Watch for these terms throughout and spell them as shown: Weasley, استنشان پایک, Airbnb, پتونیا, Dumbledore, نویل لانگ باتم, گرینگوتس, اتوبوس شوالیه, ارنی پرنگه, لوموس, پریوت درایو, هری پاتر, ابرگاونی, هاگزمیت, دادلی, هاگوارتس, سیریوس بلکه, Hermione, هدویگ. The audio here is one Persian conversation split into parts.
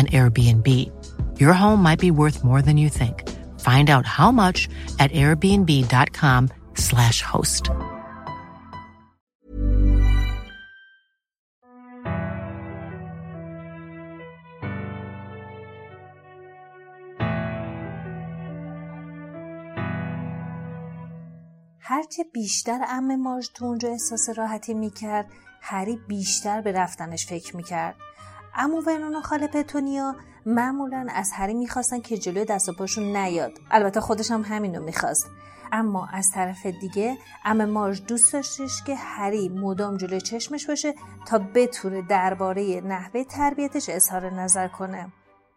an Airbnb. Your home might be worth more than you think. Find out how much at airbnb.com/host. هرچه بیشتر عمه ماژ تو اونجا احساس راحتی میکرد، هری بیشتر به رفتنش فکر میکرد. عمو ورنون و خاله پتونیا معمولاً از هری میخواستن که جلوی دست و پاشون نیاد. البته خودش هم همینو میخواست. اما از طرف دیگه عمه ماژ دوست داشتش که هری مدام جلوی چشمش باشه تا بتونه درباره نحوه تربیتش اظهار نظر کنه.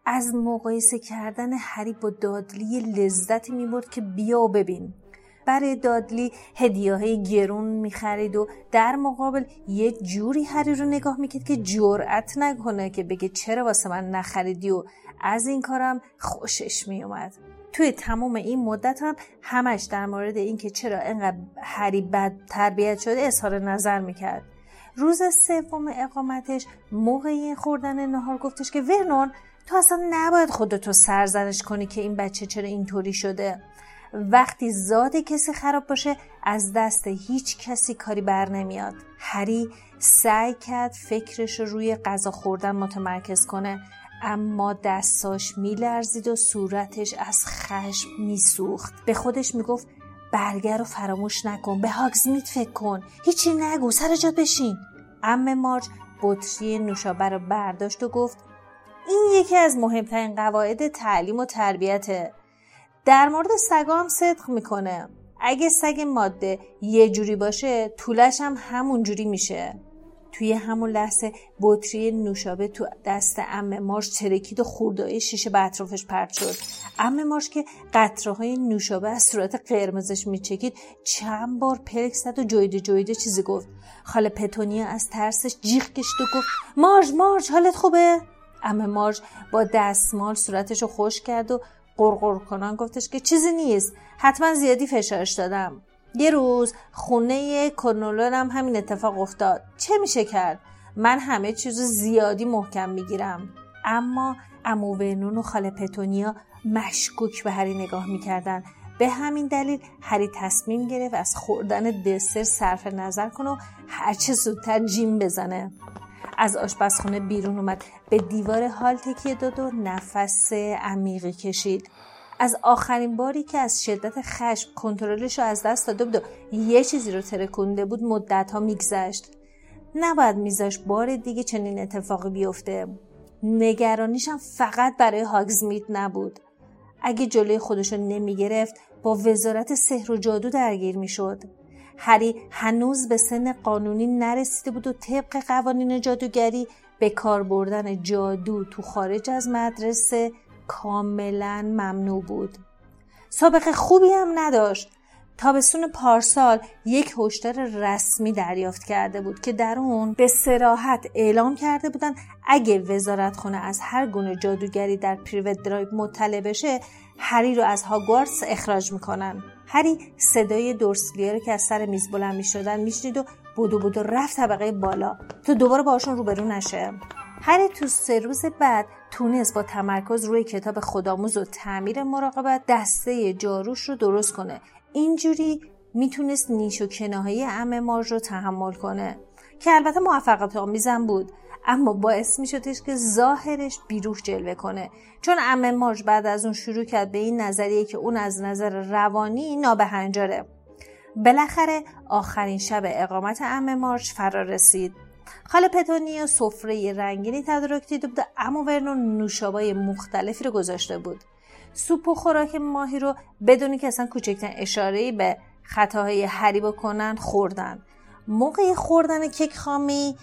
از مقایسه کردن هری با دادلی لذتی میبرد که بیا و ببین. برای دادلی هدیه‌های گرون می‌خرید و در مقابل یه جوری هری رو نگاه می‌کرد که جرأت نکنه که بگه چرا واسه من نخریدی و از این کارم خوشش میومد. توی تمام این مدت هم همش در مورد این که چرا اینقدر هری بد تربیت شده اظهار نظر می‌کرد. روز سوم اقامتش موقع خوردن نهار گفتش که ورنون تو اصلا نباید خودتو سرزنش کنی که این بچه چرا اینطوری شده. وقتی زاد کسی خراب باشه از دست هیچ کسی کاری بر نمیاد. هری سعی کرد فکرش رو روی غذا خوردن متمرکز کنه، اما دستاش میلرزید و صورتش از خشم میسوخت. به خودش میگفت برگر رو فراموش نکن، به هاگزمیت فکر کن، هیچی نگو، سر جا بشین. عمه ماژ بطری نوشابه رو برداشت و گفت این یکی از مهمترین قواعد تعلیم و تربیته. در مورد سگا هم صدق میکنه. اگه سگ ماده یه جوری باشه طولش هم همون جوری میشه. توی همون لحظه بطری نوشابه تو دست عمه ماژ ترکید و خوردهای شیشه به اطرافش پرت شد. عمه ماژ که قطره‌های نوشابه از صورت قرمزش میچکید چند بار پلک زد و جویده جویده چیزی گفت. خاله پتونیا از ترسش جیغ کشید و گفت ماژ حالت خوبه؟ عمه ماژ با دستمال صورتش رو خشک کرد و غرغر کنان گفتش که چیزی نیست، حتما زیادی فشارش دادم. یه روز خونه کنولانم همین اتفاق افتاد، چه میشه کرد؟ من همه چیزو زیادی محکم میگیرم. اما عمو ورنون و خاله پتونیا مشکوک به هری نگاه میکردن. به همین دلیل هری تصمیم گرفت از خوردن دسر صرف نظر کنه و هرچه زودتر جیم بزنه. از آشپزخونه بیرون اومد، به دیوار هال تکیه داد و نفس عمیقی کشید. از آخرین باری که از شدت خشم کنترلش رو از دست داده بود و یه چیزی رو ترکونده بود مدت‌ها میگذشت. نباید میذاشت بار دیگه چنین اتفاقی بیفته. نگرانیشم فقط برای هاگزمیت نبود. اگه جلوی خودش رو نمیگرفت با وزارت سحر و جادو درگیر میشد. هری هنوز به سن قانونی نرسیده بود و طبق قوانین جادوگری به کار بردن جادو تو خارج از مدرسه کاملا ممنوع بود. سابقه خوبی هم نداشت. تابستون پارسال یک هشدار رسمی دریافت کرده بود که در اون به صراحت اعلام کرده بودن اگه وزارتخونه از هر گونه جادوگری در پریوت درایو مطلع بشه، هری رو از هاگوارتس اخراج میکنن. هری صدای دورسلیه رو که از سر میز بلند میشدن میشنید و بودو بودو رفت طبقه بالا تو دوباره باشون روبرو نشه. هری تو 3 روز بعد تونست با تمرکز روی کتاب خودآموز و تعمیر مراقبت دسته جاروش رو درست کنه. اینجوری میتونست نیش و کنایه‌های عم مارج رو تحمل کنه که البته موفقیت آمیزم بود، اما باعث میشدش که ظاهرش بیروح جلوه کنه، چون عم مارج بعد از اون شروع کرد به این نظریه که اون از نظر روانی نابهنجاره. بالاخره آخرین شب اقامت عم مارج فرا رسید. خاله پتونیا سفره رنگینی تدارک دیده بود، اما ورنون نوشابه‌های مختلفی رو گذاشته بود. سوپ و خوراک ماهی رو بدون که اصلا کوچکترین اشاره‌ای به خطاهای هری بکنن خوردن. موقع خوردن کیک خامی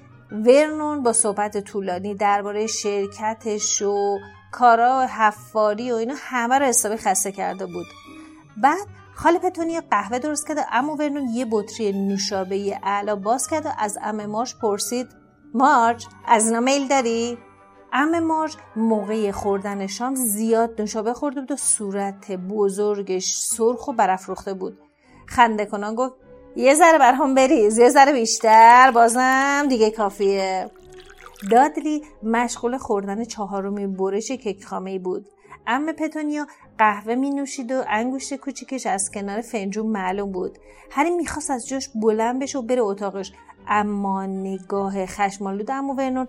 ورنون با صحبت طولانی درباره شرکتش و کارا حفاری و اینا همه رو حسابی خسته کرده بود. بعد خاله پتونیا قهوه درست کرد، اما ورنون یه بطری نوشابه اعلا باز کرد و از عمه مارج پرسید مارج از اینا میل داری؟ عمه مارج موقع خوردن شام زیاد نوشابه خورده بود و صورت بزرگش سرخ و برافروخته بود. خنده کنان گفت یه ذره برام بریز، یه ذره بیشتر بازم دیگه کافیه. دادلی مشغول خوردن 4مین برش کیک خامه‌ای بود. عمه پتونیا قهوه می نوشید و انگشت کوچیکش از کنار فنجون معلوم بود. هری میخواست از جاش بلند بشه و بره اتاقش، اما نگاه خشم‌آلود عمو ورنون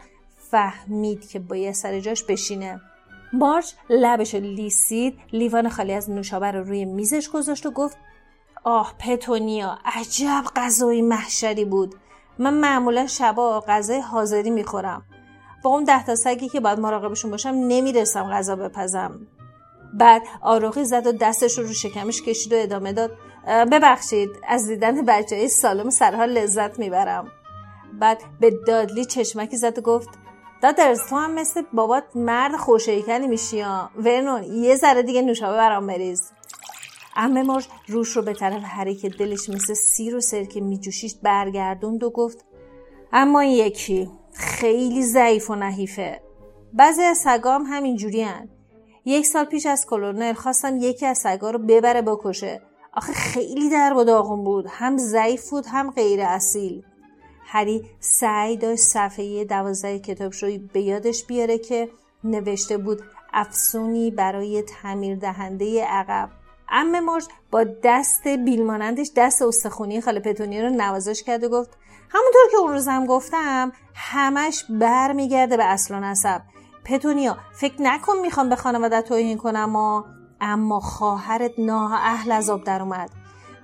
فهمید که باید سر جاش بشینه. مارج لبش رو لیسید، لیوان خالی از نوشابه رو روی میزش گذاشت و گفت آه پتونیا، عجب غذای محشری بود. من معمولا شبا غذای حاضری میخورم. با اون 10 تا سگی که باید مراقبشون باشم نمیرسم غذا بپزم. بعد آروغی زد و دستش رو شکمش کشید و ادامه داد ببخشید، از دیدن بچه‌های سالم سرها لذت میبرم. بعد به دادلی چشمکی زد و گفت دادرز تو هم مثل بابات مرد خوش‌هیکلی میشی ها. ورنون یه ذره دیگه نوشابه برام بریز. عمه مارج روش رو به طرف هری که دلش مثل سیر و سرکه میجوشید برگردوند و گفت اما این یکی خیلی ضعیف و نحیفه. بعضی از سگا هم همین جوری هن. 1 سال پیش از کلونل خواستن یکی از سگا رو ببره بکشه. آخه خیلی درب و داغون بود، هم ضعیف بود هم غیر اصیل. هری سعی داشت صفحه 12 کتابش رو به یادش بیاره که نوشته بود افسونی برای تعمیر دهنده عقب. عمه مارج با دست بیلمانندش دست استخونی خاله پتونیا رو نوازش کرد و گفت همونطور که اون روز هم گفتم همش بر میگرده به اصل و نسب. پتونیا فکر نکن میخوام به خانواده توهین کنم، اما خواهرت نااهل از آب در اومد.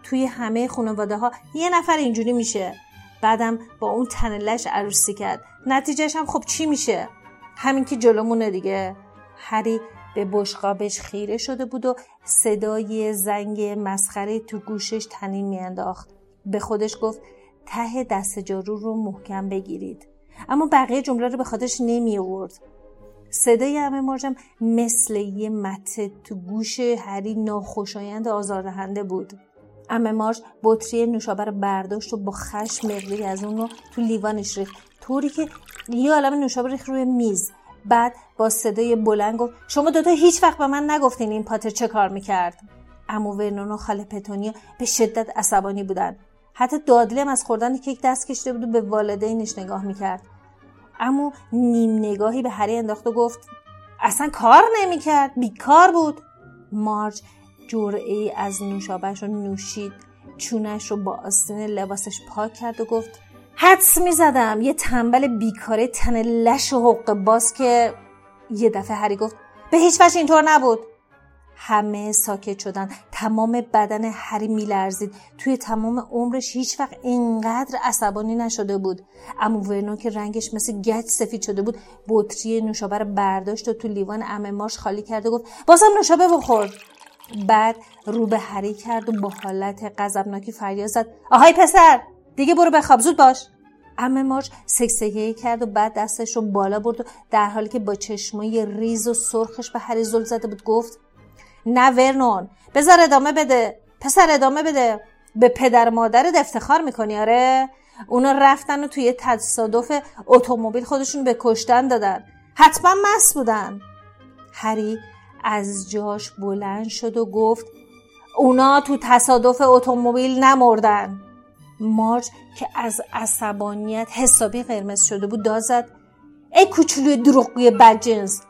توی همه خانواده ها یه نفر اینجوری میشه، بعدم با اون تنلش عروسی کرد، نتیجهش هم خب چی میشه؟ همین که جلومونه دیگه. هری به بشقابش خیره شده بود و صدای زنگ مسخره تو گوشش طنین میانداخت. به خودش گفت ته دست جارو رو محکم بگیرید، اما بقیه جمله رو به خاطرش نمی آورد. صدای عمه مارج مثل یه مته تو گوش هری ناخوشایند آزاردهنده بود. عمه مارج بطری نوشابه رو برداشت و با خشم مقداری از اون رو تو لیوانش ریخت، طوری که یه عالمه نوشابه ریخت روی میز. بعد با صدای بلند گفت شما دوتا هیچ وقت به من نگفتین این پاتر چه کار میکرد. عمو ورنون و خاله پتونیا به شدت عصبانی بودن. حتی دادلی هم از خوردن کیک دست کشیده بود و به والدینش نگاه میکرد. عمو نیم نگاهی به هری انداخت و گفت اصلا کار نمیکرد، بیکار بود. مارج جرعه‌ای از نوشابهش رو نوشید، چونش رو با آستین لباسش پاک کرد و گفت حدس میزدم یه تنبل بیکاره تن لش و حق باز که یه دفعه هری گفت به هیچ وجه اینطور نبود. همه ساکت شدن. تمام بدن هری میلرزید. توی تمام عمرش هیچ وقت اینقدر عصبانی نشده بود. عمو ورنون که رنگش مثل گچ سفید شده بود بطری نوشابه رو برداشت و تو لیوان عمه مارج خالی کرد و گفت بازم نوشابه بخور. بعد رو به هری کرد و با حالت غضبناکی فریاد زد آهای پسر دیگه برو بخواب، زود باش. عمه مارج سکسکه‌ای کرد و بعد دستش رو بالا برد و در حالی که با چشمای ریز و سرخش به هری زل زده بود گفت نه ورنون، بذار ادامه بده، پسر ادامه بده. به پدر مادرت افتخار میکنی. آره اونا رفتن و توی تصادف اتومبیل خودشون به کشتن دادن، حتما مست بودن. هری از جاش بلند شد و گفت اونا تو تصادف اتومبیل نمردن. مارج که از عصبانیت حسابی قرمز شده بود داد زد ای کوچولوی دروغگوی بدجنس،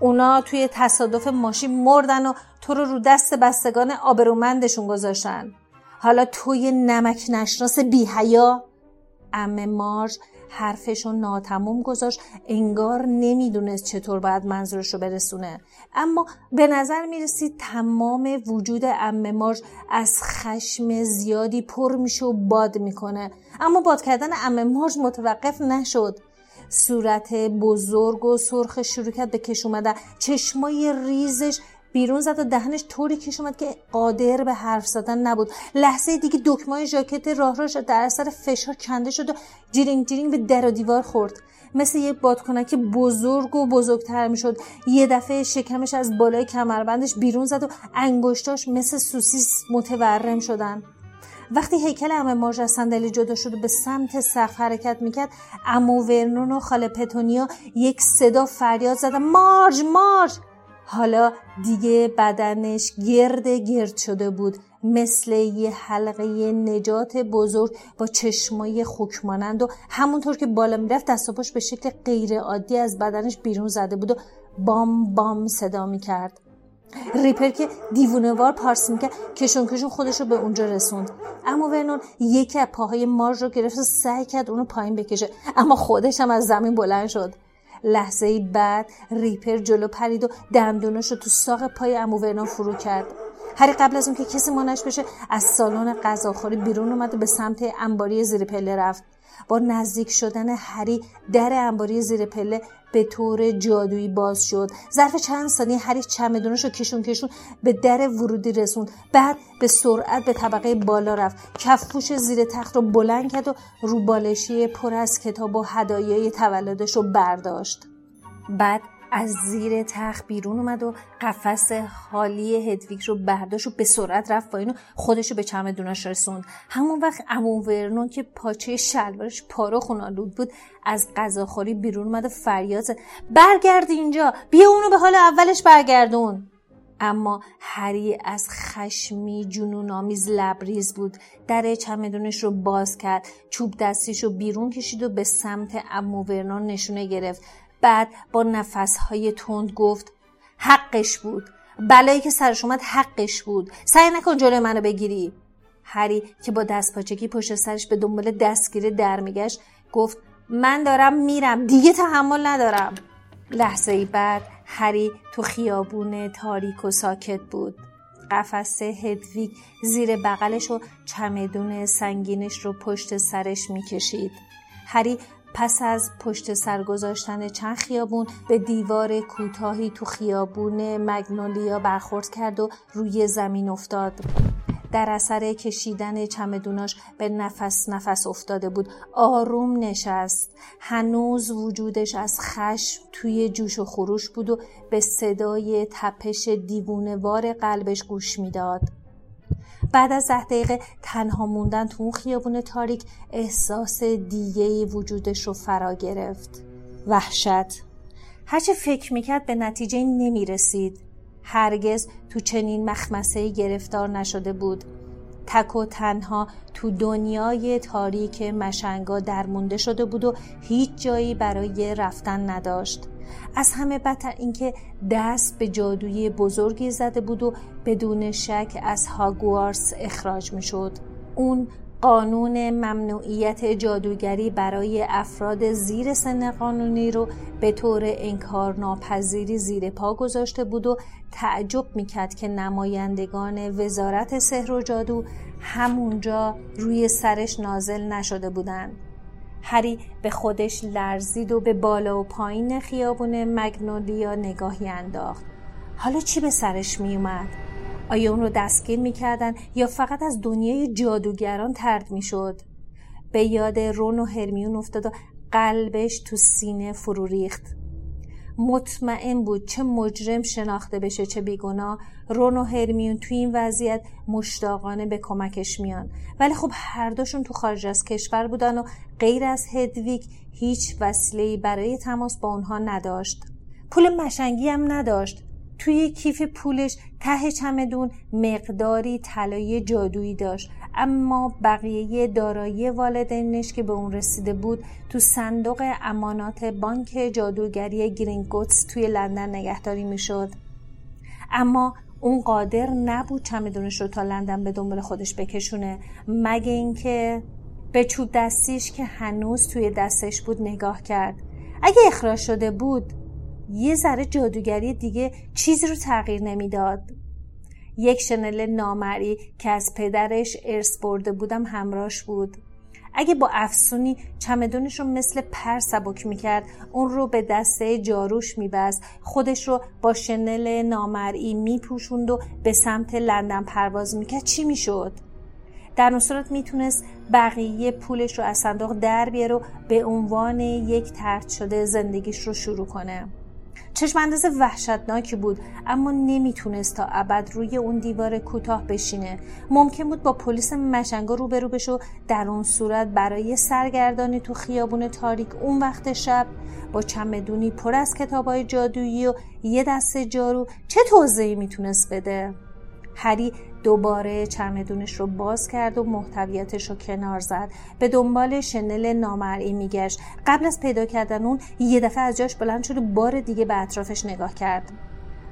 اونا توی تصادف ماشین مردن و تو رو دست بستگان آبرومندشون گذاشتن. حالا توی نمک نشناس بی‌حیا. عمه مارج حرفشو ناتموم گذاشت، انگار نمیدونست چطور باید منظورشو برسونه، اما به نظر میرسید تمام وجود عمه مارج از خشم زیادی پر میشه و باد میکنه. اما باد کردن عمه مارج متوقف نشد. صورت بزرگ و سرخ شروع کرد به کش اومدن، چشمای ریزش بیرون زد و دهنش طوری کش اومد که قادر به حرف زدن نبود. لحظه دیگه دکمه ژاکت راهروش در اثر فشار کنده شد و جیرینگ جیرینگ به در و دیوار خورد. مثل یک بادکنک بزرگ و بزرگتر میشد. یه دفعه شکمش از بالای کمربندش بیرون زد و انگشتاش مثل سوسیس متورم شدن. وقتی هیکل عمه مارج از صندلی جدا شد و به سمت سقف حرکت میکرد، عمو ورنون و خاله پتونیا یک صدا فریاد زدن مارج مارج. حالا دیگه بدنش گرد شده بود، مثل یه حلقه نجات بزرگ با چشمای خوکمانند و همونطور که بالا میرفت دست و پاش به شکل غیر عادی از بدنش بیرون زده بود و بام بام صدا میکرد. ریپر که دیوونه‌وار پارس میکرد کشون خودش رو به اونجا رسوند. اما ورنون یکی از پاهای مارج رو گرفت و سعی کرد اونو پایین بکشه، اما خودش هم از زمین بلند شد. لحظه بعد ریپر جلو پرید و دندونش رو تو ساق پای عمو ورنون فرو کرد. هری قبل از اون که کسی مانعش بشه از سالن غذاخوری بیرون اومد و به سمت انباری زیر پله رفت. با نزدیک شدن هری در انباری زیر پله به طور جادویی باز شد. ظرف چند ثانیه هری چمدونش رو کشون به در ورودی رسوند، بعد به سرعت به طبقه بالا رفت. کفپوش زیر تخت رو بلند کرد و روبالشی پر از کتاب و هدایای تولدش رو برداشت. بعد از زیر تخت بیرون اومد و قفس خالی هدویگ رو برداشت و به سرعت رفت پایین و خودش رو به چمدوناش رسوند. همون وقت عمو ورنون که پاچه شلوارش پاره و خون‌آلود بود از غذاخوری بیرون اومد و فریاد زد برگرد اینجا، بیا اونو به حال اولش برگردون. اما هری از خشمی جنون‌آمیز لبریز بود. در چمدونش رو باز کرد، چوب دستیش رو بیرون کشید و به سمت عمو ورنون نشونه گرفت. بعد با نفسهای تند گفت حقش بود، بلایی که سرش اومد حقش بود، سعی نکن جلوی منو بگیری. هری که با دستپاچگی پشت سرش به دنبال دستگیره در میگشت گفت من دارم میرم، دیگه تحمل ندارم. لحظه‌ای بعد هری تو خیابون تاریک و ساکت بود. قفسه هدویگ زیر بغلش و چمدون سنگینش رو پشت سرش میکشید. هری پس از پشت سر گذاشتن چند خیابون به دیوار کوتاهی تو خیابون مگنولیا برخورد کرد و روی زمین افتاد. در اثر کشیدن چمدوناش به نفس افتاده بود. آروم نشست. هنوز وجودش از خشم توی جوش و خروش بود و به صدای تپش دیوونه‌وار قلبش گوش میداد. بعد از 10 دقیقه تنها موندن تو اون خیابون تاریک احساس دیگه‌ای وجودش رو فرا گرفت. وحشت. هرچه فکر میکرد به نتیجه نمیرسید. هرگز تو چنین مخمسه‌ای گرفتار نشده بود. تک و تنها تو دنیای تاریک مشنگا درمونده شده بود و هیچ جایی برای رفتن نداشت. از همه بدتر اینکه دست به جادوی بزرگی زده بود و بدون شک از هاگوارتس اخراج می شد. اون قانون ممنوعیت جادوگری برای افراد زیر سن قانونی رو به طور انکارناپذیری زیر پا گذاشته بود و تعجب میکرد که نمایندگان وزارت سحر و جادو همونجا روی سرش نازل نشده بودن. هری به خودش لرزید و به بالا و پایین خیابون مگنولیا نگاهی انداخت. حالا چی به سرش می اومد؟ آیا اون رو دستگیر می کردن یا فقط از دنیای جادوگران طرد می شد؟ به یاد رون و هرمیون افتاد و قلبش تو سینه فرو ریخت. مطمئن بود چه مجرم شناخته بشه چه بیگناه، رون و هرمیون توی این وضعیت مشتاقانه به کمکش میان، ولی خب هر دوشون تو خارج از کشور بودن و غیر از هدویگ هیچ وسیله‌ای برای تماس با اونها نداشت. پول مشنگی هم نداشت. توی کیف پولش ته چمدون مقداری طلای جادویی داشت، اما بقیه دارایی والدینش که به اون رسیده بود تو صندوق امانات بانک جادوگری گرینگوتس توی لندن نگهداری میشد. اما اون قادر نبود چمدونش رو تا لندن به دنبال خودش بکشونه، مگه اینکه به چوب دستیش که هنوز توی دستش بود نگاه کرد. اگه اخراج شده بود یه ذره جادوگری دیگه چیزی رو تغییر نمیداد. یک شنل نامرئی که از پدرش ارث برده بودم همراهش بود. اگه با افسونی چمدونش رو مثل پر سبک میکرد، اون رو به دسته جاروش میبست، خودش رو با شنل نامرئی میپوشوند و به سمت لندن پرواز میکرد، چی میشد؟ در اون صورت میتونست بقیه پولش رو از صندوق در بیاره و به عنوان یک طرد شده زندگیش رو شروع کنه. چشم انداز وحشتناکی بود، اما نمیتونست تا ابد روی اون دیوار کوتاه بشینه. ممکن بود با پلیس مشنگا روبرو بشه و در اون صورت برای سرگردانی تو خیابون تاریک اون وقت شب با چمدونی پر از کتابای جادویی و یه دسته جارو چه توضیحی میتونست بده؟ هری دوباره چمدونش رو باز کرد و محتویاتش رو کنار زد. به دنبال شنل نامرئی میگشت. قبل از پیدا کردن اون یه دفعه از جاش بلند شد و بار دیگه به اطرافش نگاه کرد.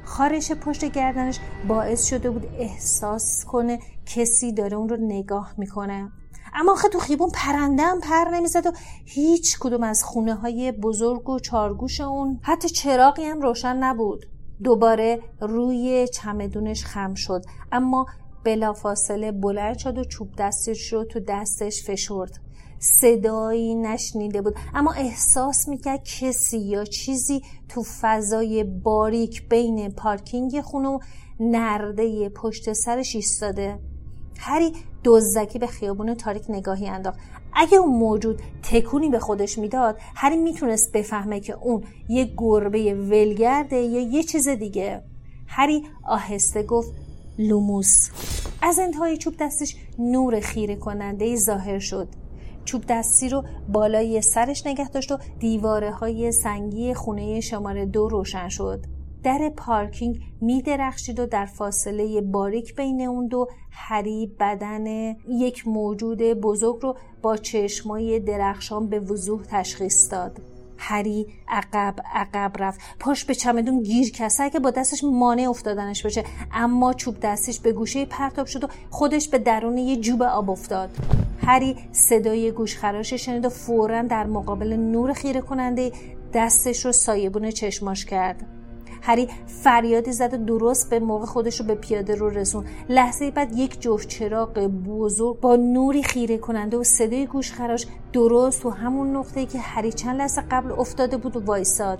خارش پشت گردنش باعث شده بود احساس کنه کسی داره اون رو نگاه میکنه، اما آخه تو خیابون پرنده هم پر نمیزد و هیچ کدوم از خونه های بزرگ و چارگوش اون حتی چراغی هم روشن نبود. دوباره روی چمدونش خم شد، اما بلافاصله بلند شد و چوب دستش رو تو دستش فشرد. صدایی نشنیده بود، اما احساس میکرد کسی یا چیزی تو فضای باریک بین پارکینگ خونه و نرده پشت سرش ایستاده. هری دزدکی به خیابون تاریک نگاهی انداخت. اگه اون موجود تکونی به خودش میداد، هری میتونست بفهمه که اون یه گربه ولگرده یا یه چیز دیگه. هری آهسته گفت لوموس. از انتهای چوب دستش نور خیره کننده ظاهر شد. چوب دستی رو بالای سرش نگه داشت و دیواره های سنگی خونه شماره 2 روشن شد. در پارکینگ می درخشید و در فاصله باریک بین اون دو هری بدن یک موجود بزرگ رو با چشمای درخشان به وضوح تشخیص داد. هری عقب رفت، پاش به چمدون گیر کرد که با دستش مانع افتادنش بشه، اما چوب دستش به گوشه پرتاب شد و خودش به درون یه جوب آب افتاد. هری صدای گوشخراش شنید و فوراً در مقابل نور خیره کننده دستش رو سایبون چشماش کرد. هری فریادی زد و درست به موقع خودش رو به پیاده رو رسون. لحظه بعد یک جفت چراغ بزرگ با نوری خیره کننده و صدای گوشخراش درست تو همون نقطه‌ای که هری چند لحظه قبل افتاده بود و وایساد.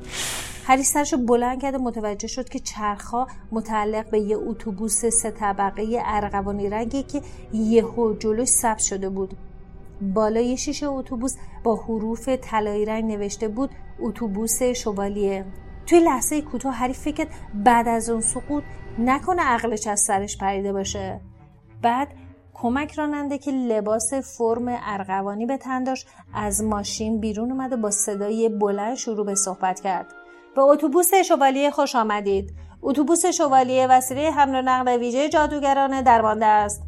هری سرش رو بلند کرد و متوجه شد که چرخ‌ها متعلق به یه اتوبوس 3 طبقه ارغوانی رنگی که یهو جلوش ثبت شده بود. بالای شیشه اتوبوس با حروف طلایی رنگ نوشته بود اتوبوس شوالیه. توی لحظه کوتاه هری فکر کرد بعد از اون سقوط نکنه عقلش از سرش پریده باشه. بعد کمک راننده که لباس فرم ارغوانی به تن داشت از ماشین بیرون اومد و با صدای بلند شروع به صحبت کرد. به اتوبوس شوالیه خوش آمدید. اتوبوس شوالیه وسیله حمل و نقل ویژه جادوگران درمانده است.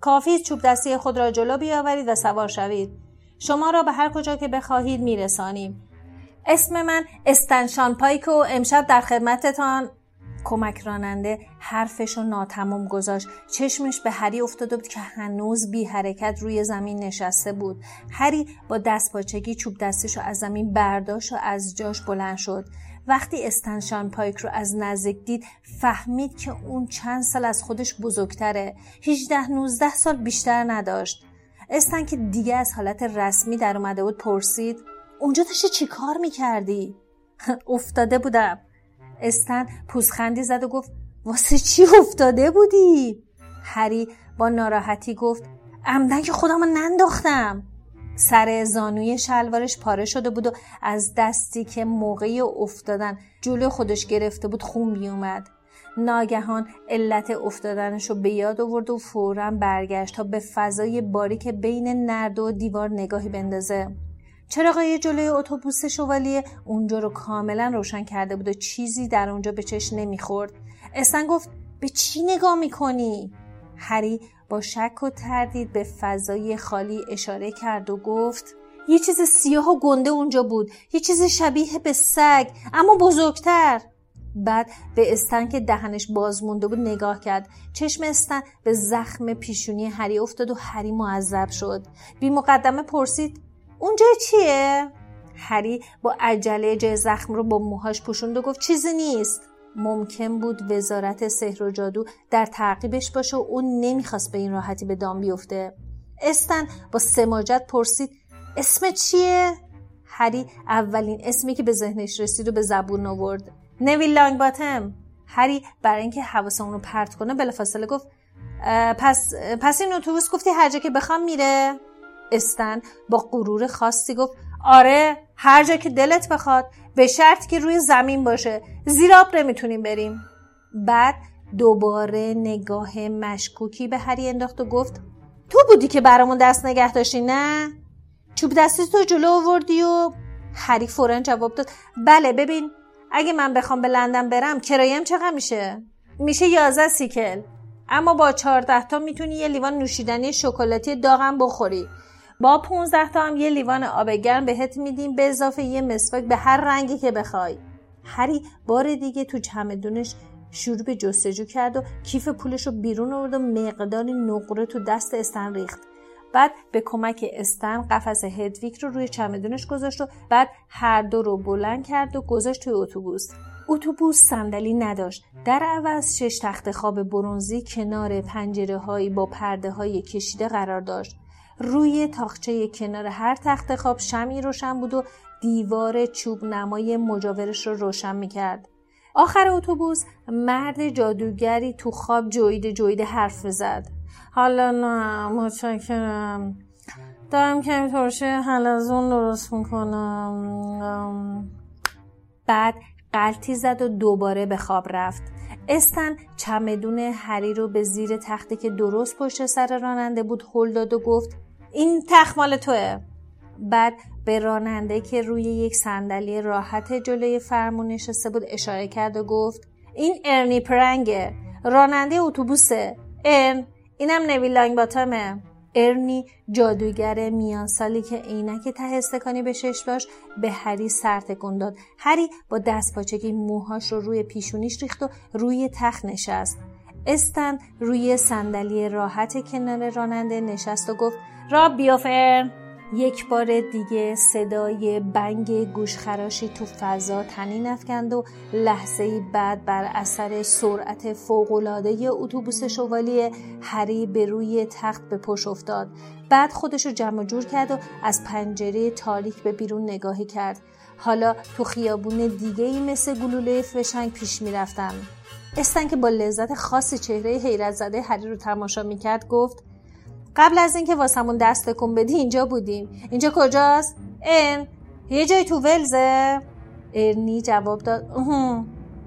کافی است چوب دستی خود را جلو بیاورید و سوار شوید. شما را به هر کجا که بخواهید میرسانیم. اسم من استنشان پایک و امشب در خدمتتان. کمک راننده حرفشو ناتمام گذاشت. چشمش به هری افتاده بود که هنوز بی حرکت روی زمین نشسته بود. هری با دستپاچگی چوب دستشو از زمین برداشت و از جاش بلند شد. وقتی استنشان پایک رو از نزدیک دید فهمید که اون چند سال از خودش بزرگتره. 18-19 سال بیشتر نداشت. استن که دیگه از حالت رسمی در اومده بود پرسید اونجا داشتی چی کار میکردی؟ افتاده بودم. استن پوزخندی زد و گفت واسه چی افتاده بودی؟ هری با ناراحتی گفت عمدن که خودم رو ننداختم. سر زانوی شلوارش پاره شده بود و از دستی که موقعی افتادن جلو خودش گرفته بود خون بیومد. ناگهان علت افتادنش رو به یاد آورد و فوراً برگشت تا به فضای باریک بین نرد و دیوار نگاهی بندازه. چراغای جلوی اتوبوس شوالیه اونجا رو کاملا روشن کرده بود و چیزی در اونجا به چشم نمیخورد. استن گفت به چی نگاه میکنی؟ هری با شک و تردید به فضای خالی اشاره کرد و گفت یه چیز سیاه و گنده اونجا بود، یه چیز شبیه به سگ اما بزرگتر. بعد به استن که دهنش باز مونده بود نگاه کرد. چشم استن به زخم پیشونی هری افتاد و هری معذب شد. بی مقدمه پرسید اونجا چیه؟ هری با عجله جای زخم رو با موهاش پوشوند و گفت چیزی نیست. ممکن بود وزارت سحر و جادو در تعقیبش باشه و اون نمیخواست به این راحتی به دام بیفته. استن با سماجت پرسید اسم چیه؟ هری اولین اسمی که به ذهنش رسید و به زبون آورد. نویل لانگ باتم. هری برای اینکه حواس اون رو پرت کنه بلافاصله گفت پس این اتوبوس گفتی هر جا که بخوام میره؟ استن با غرور خاصی گفت آره، هر جا که دلت بخواد، به شرط که روی زمین باشه، زیر آب نمیتونیم بریم. بعد دوباره نگاه مشکوکی به هری انداخت و گفت تو بودی که برامون دست نگه داشتی نه؟ چوب دستی تو جلو آوردی و هری فوراً جواب داد بله. ببین اگه من بخوام به لندن برم کرایم چقدر میشه؟ میشه 11 سیکل، اما با 14 تا میتونی یه لیوان نوشیدنی شکلاتی داغم بخوری. با 15 تا هم یه لیوان آب گرم بهت میدیم به اضافه یه مسواک به هر رنگی که بخوای. هری بار دیگه تو چمدونش شروع به جستجو کرد و کیف پولش رو بیرون آورد و مقداری نقره تو دست استن ریخت. بعد به کمک استن قفس هدویک رو روی چمدونش گذاشت و بعد هر دو رو بلند کرد و گذاشت توی اتوبوس. اتوبوس صندلی نداشت. در عوض 6 تخت خواب برنزی کنار پنجره‌هایی با پرده‌های کشیده قرار داشت. روی تاخچه کنار هر تخت خواب شمعی روشن بود و دیوار چوب نمای مجاورش رو روشن میکرد. آخر اتوبوس مرد جادوگری تو خواب جویده حرف میزد. حالا نه متشکرم، دارم کمی ترشه حلزون درست میکنم. بعد غلطی زد و دوباره به خواب رفت. استن چمدون هری رو به زیر تختی که درست پشت سر راننده بود هل داد و گفت این تخت مال توئه. بعد به راننده که روی یک صندلی راحت جلوی فرمون نشسته بود اشاره کرد و گفت این ارنی پرنگه، راننده اتوبوسه. اینم نویل لانگ باتمه. ارنی جادوگر میان سالی که عینک ته استکانی به شش داشت به هری سر تکون داد. هری با دست پاچگی موهاش رو روی پیشونیش ریخت و روی تخت نشست. استن روی صندلی راحت کنار راننده نشست و گفت راب بیافر. یک بار دیگه صدای بنگ گوشخراشی تو فضا تنین افکند و لحظه‌ای بعد بر اثر سرعت فوق‌العاده اتوبوس شوالیه هری به روی تخت به پشت افتاد. بعد خودشو جمع جور کرد و از پنجره تاریک به بیرون نگاهی کرد. حالا تو خیابون دیگه‌ای مثل گلوله فشنگ پیش می‌رفتن. استن که با لذت خاصی چهره حیرت زده هری رو تماشا می‌کرد گفت قبل از اینکه واسمون دست تکون بدی اینجا بودیم. اینجا کجاست؟ یه جای تو ولزه؟ ارنی جواب داد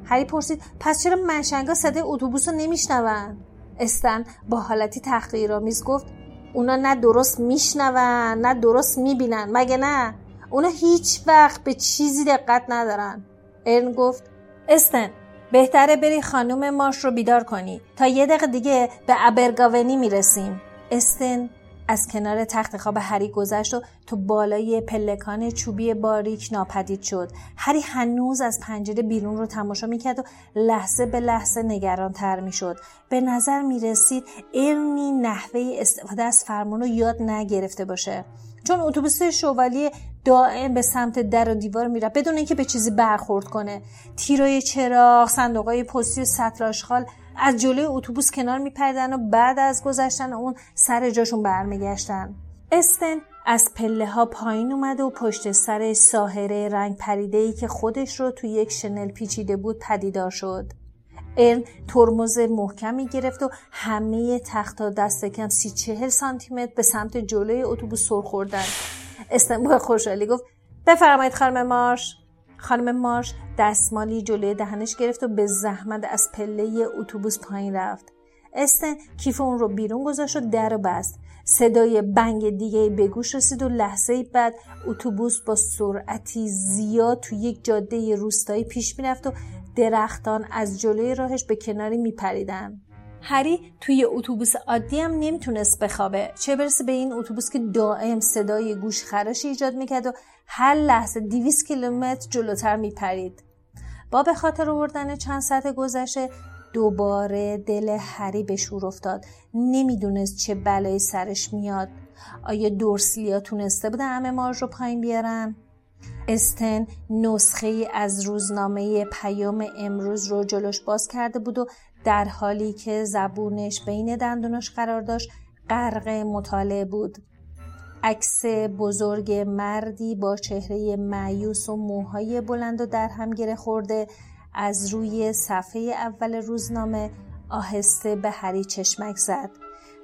هری پرسید پس چرا منشنگا صدای اتوبوس رو نمیشنون؟ استن با حالتی تحقیرآمیز گفت اونا نه درست میشنون نه درست میبینن، مگه نه؟ اونا هیچ وقت به چیزی دقت ندارن. ارن گفت استن بهتره بری خانم مارش رو بیدار کنی، تا 1 دقیقه دیگه به ابرگاونی میرسیم. استن از کنار تخت خواب هری گذشت و تو بالای پلکان چوبی باریک ناپدید شد. هری هنوز از پنجره بیرون رو تماشا میکرد و لحظه به لحظه نگران تر میشد. به نظر میرسید ارنی نحوه استفاده از فرمون رو یاد نگرفته باشه، چون اتوبوس شوالیه دائم به سمت در و دیوار میره بدون اینکه به چیزی برخورد کنه. تیرای چراغ، صندوقای پستی و سطل آشغال از جلوی اتوبوس کنار میپریدن و بعد از گذشتن اون سر جاشون برمیگشتن. استن از پله ها پایین اومد و پشت سر ساحره رنگ پریده‌ای که خودش رو تو یک شنل پیچیده بود پدیدار شد. ارن ترمز محکمی گرفت و همه تخت ها دست کم 30-40 سانتی متر به سمت جلوی اتوبوس سر خوردن. استنبول خوشحالی گفت بفرمایید خانم مارش. خانم مارش دستمالی جلوی دهنش گرفت و به زحمت از پله اتوبوس پایین رفت. استن کیف اون رو بیرون گذاشت و در رو بست. صدای بنگ دیگه به گوش رسید و لحظه بعد اتوبوس با سرعتی زیاد تو یک جاده روستایی پیش می‌رفت و درختان از جلوی راهش به کناری می‌پریدن. هری توی اتوبوس عادی هم نمیتونست بخوابه، چه برسه به این اتوبوس که دائم صدای گوش خراش ایجاد میکرد و هر لحظه 200 کیلومتر جلوتر میپرید. با به خاطر آوردن چند ساعت گذشته دوباره دل هری به شور افتاد. نمیدونست چه بلایی سرش میاد. آیا دورسلیا تونسته بودن همه مارج رو پایین بیارن؟ استن نسخه از روزنامه پیام امروز رو جلوش باز کرده بود و در حالی که زبونش بین دندونش قرار داشت غرق مطالعه بود. عکس بزرگ مردی با چهره مایوس و موهای بلند و در هم گره خورده از روی صفحه اول روزنامه آهسته به هری چشمک زد.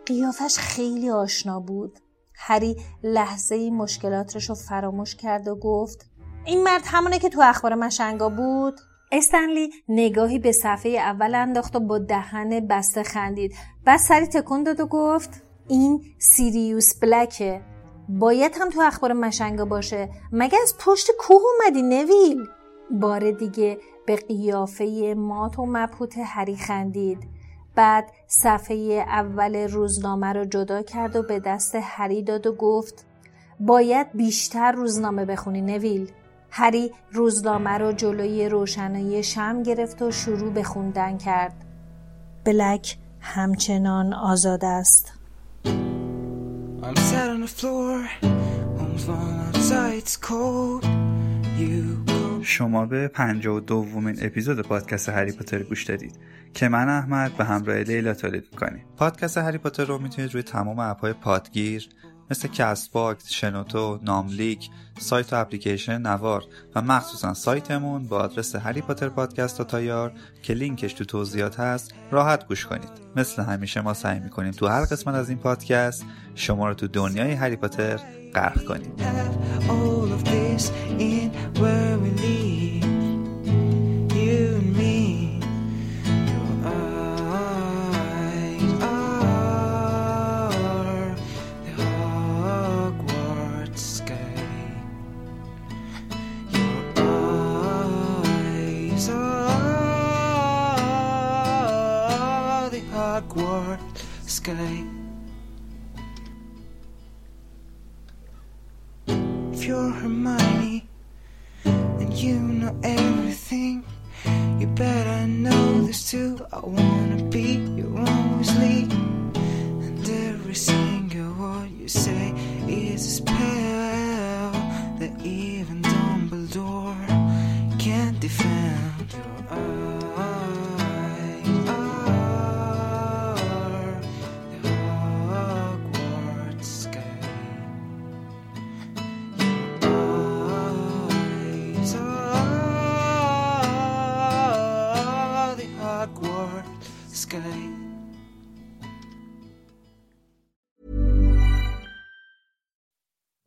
قیافش خیلی آشنا بود. هری لحظه‌ای مشکلاتش رو فراموش کرد و گفت این مرد همونه که تو اخبار مشنگا بود؟ استنلی نگاهی به صفحه اول انداخت و با دهن بسته خندید. بعد سری تکون داد و گفت این سیریوس بلکه. باید هم تو اخبار مشنگا باشه. مگه از پشت کوه اومدی نویل؟ بار دیگه به قیافه مات و مبهوت هری خندید. بعد صفحه اول روزنامه رو جدا کرد و به دست هری داد و گفت باید بیشتر روزنامه بخونی نویل. هری روزنامه رو جلوی روشنایی شمع گرفت و شروع به خوندن کرد. بلک همچنان آزاد است. شما به 52مین اپیزود پادکست هری پاتر گوش دادید که من احمد به همراه لیلا تولید می‌کنیم. پادکست هری پاتر رو میتونید روی تمام اپ‌های پادگیر مثل کست باکس، شنوتو، ناملیک، سایت و اپلیکیشن نوار و مخصوصا سایتمون با آدرس هری پاتر podcast.ir که لینکش تو توضیحات هست راحت گوش کنید. مثل همیشه ما سعی می‌کنیم تو هر قسمت از این پادکست شما رو تو دنیای هری پاتر غرق کنیم. If you're Hermione and you know everything, you better know this too. I wanna be your Weasley, and every single word you say is a spell that even Dumbledore can't defend.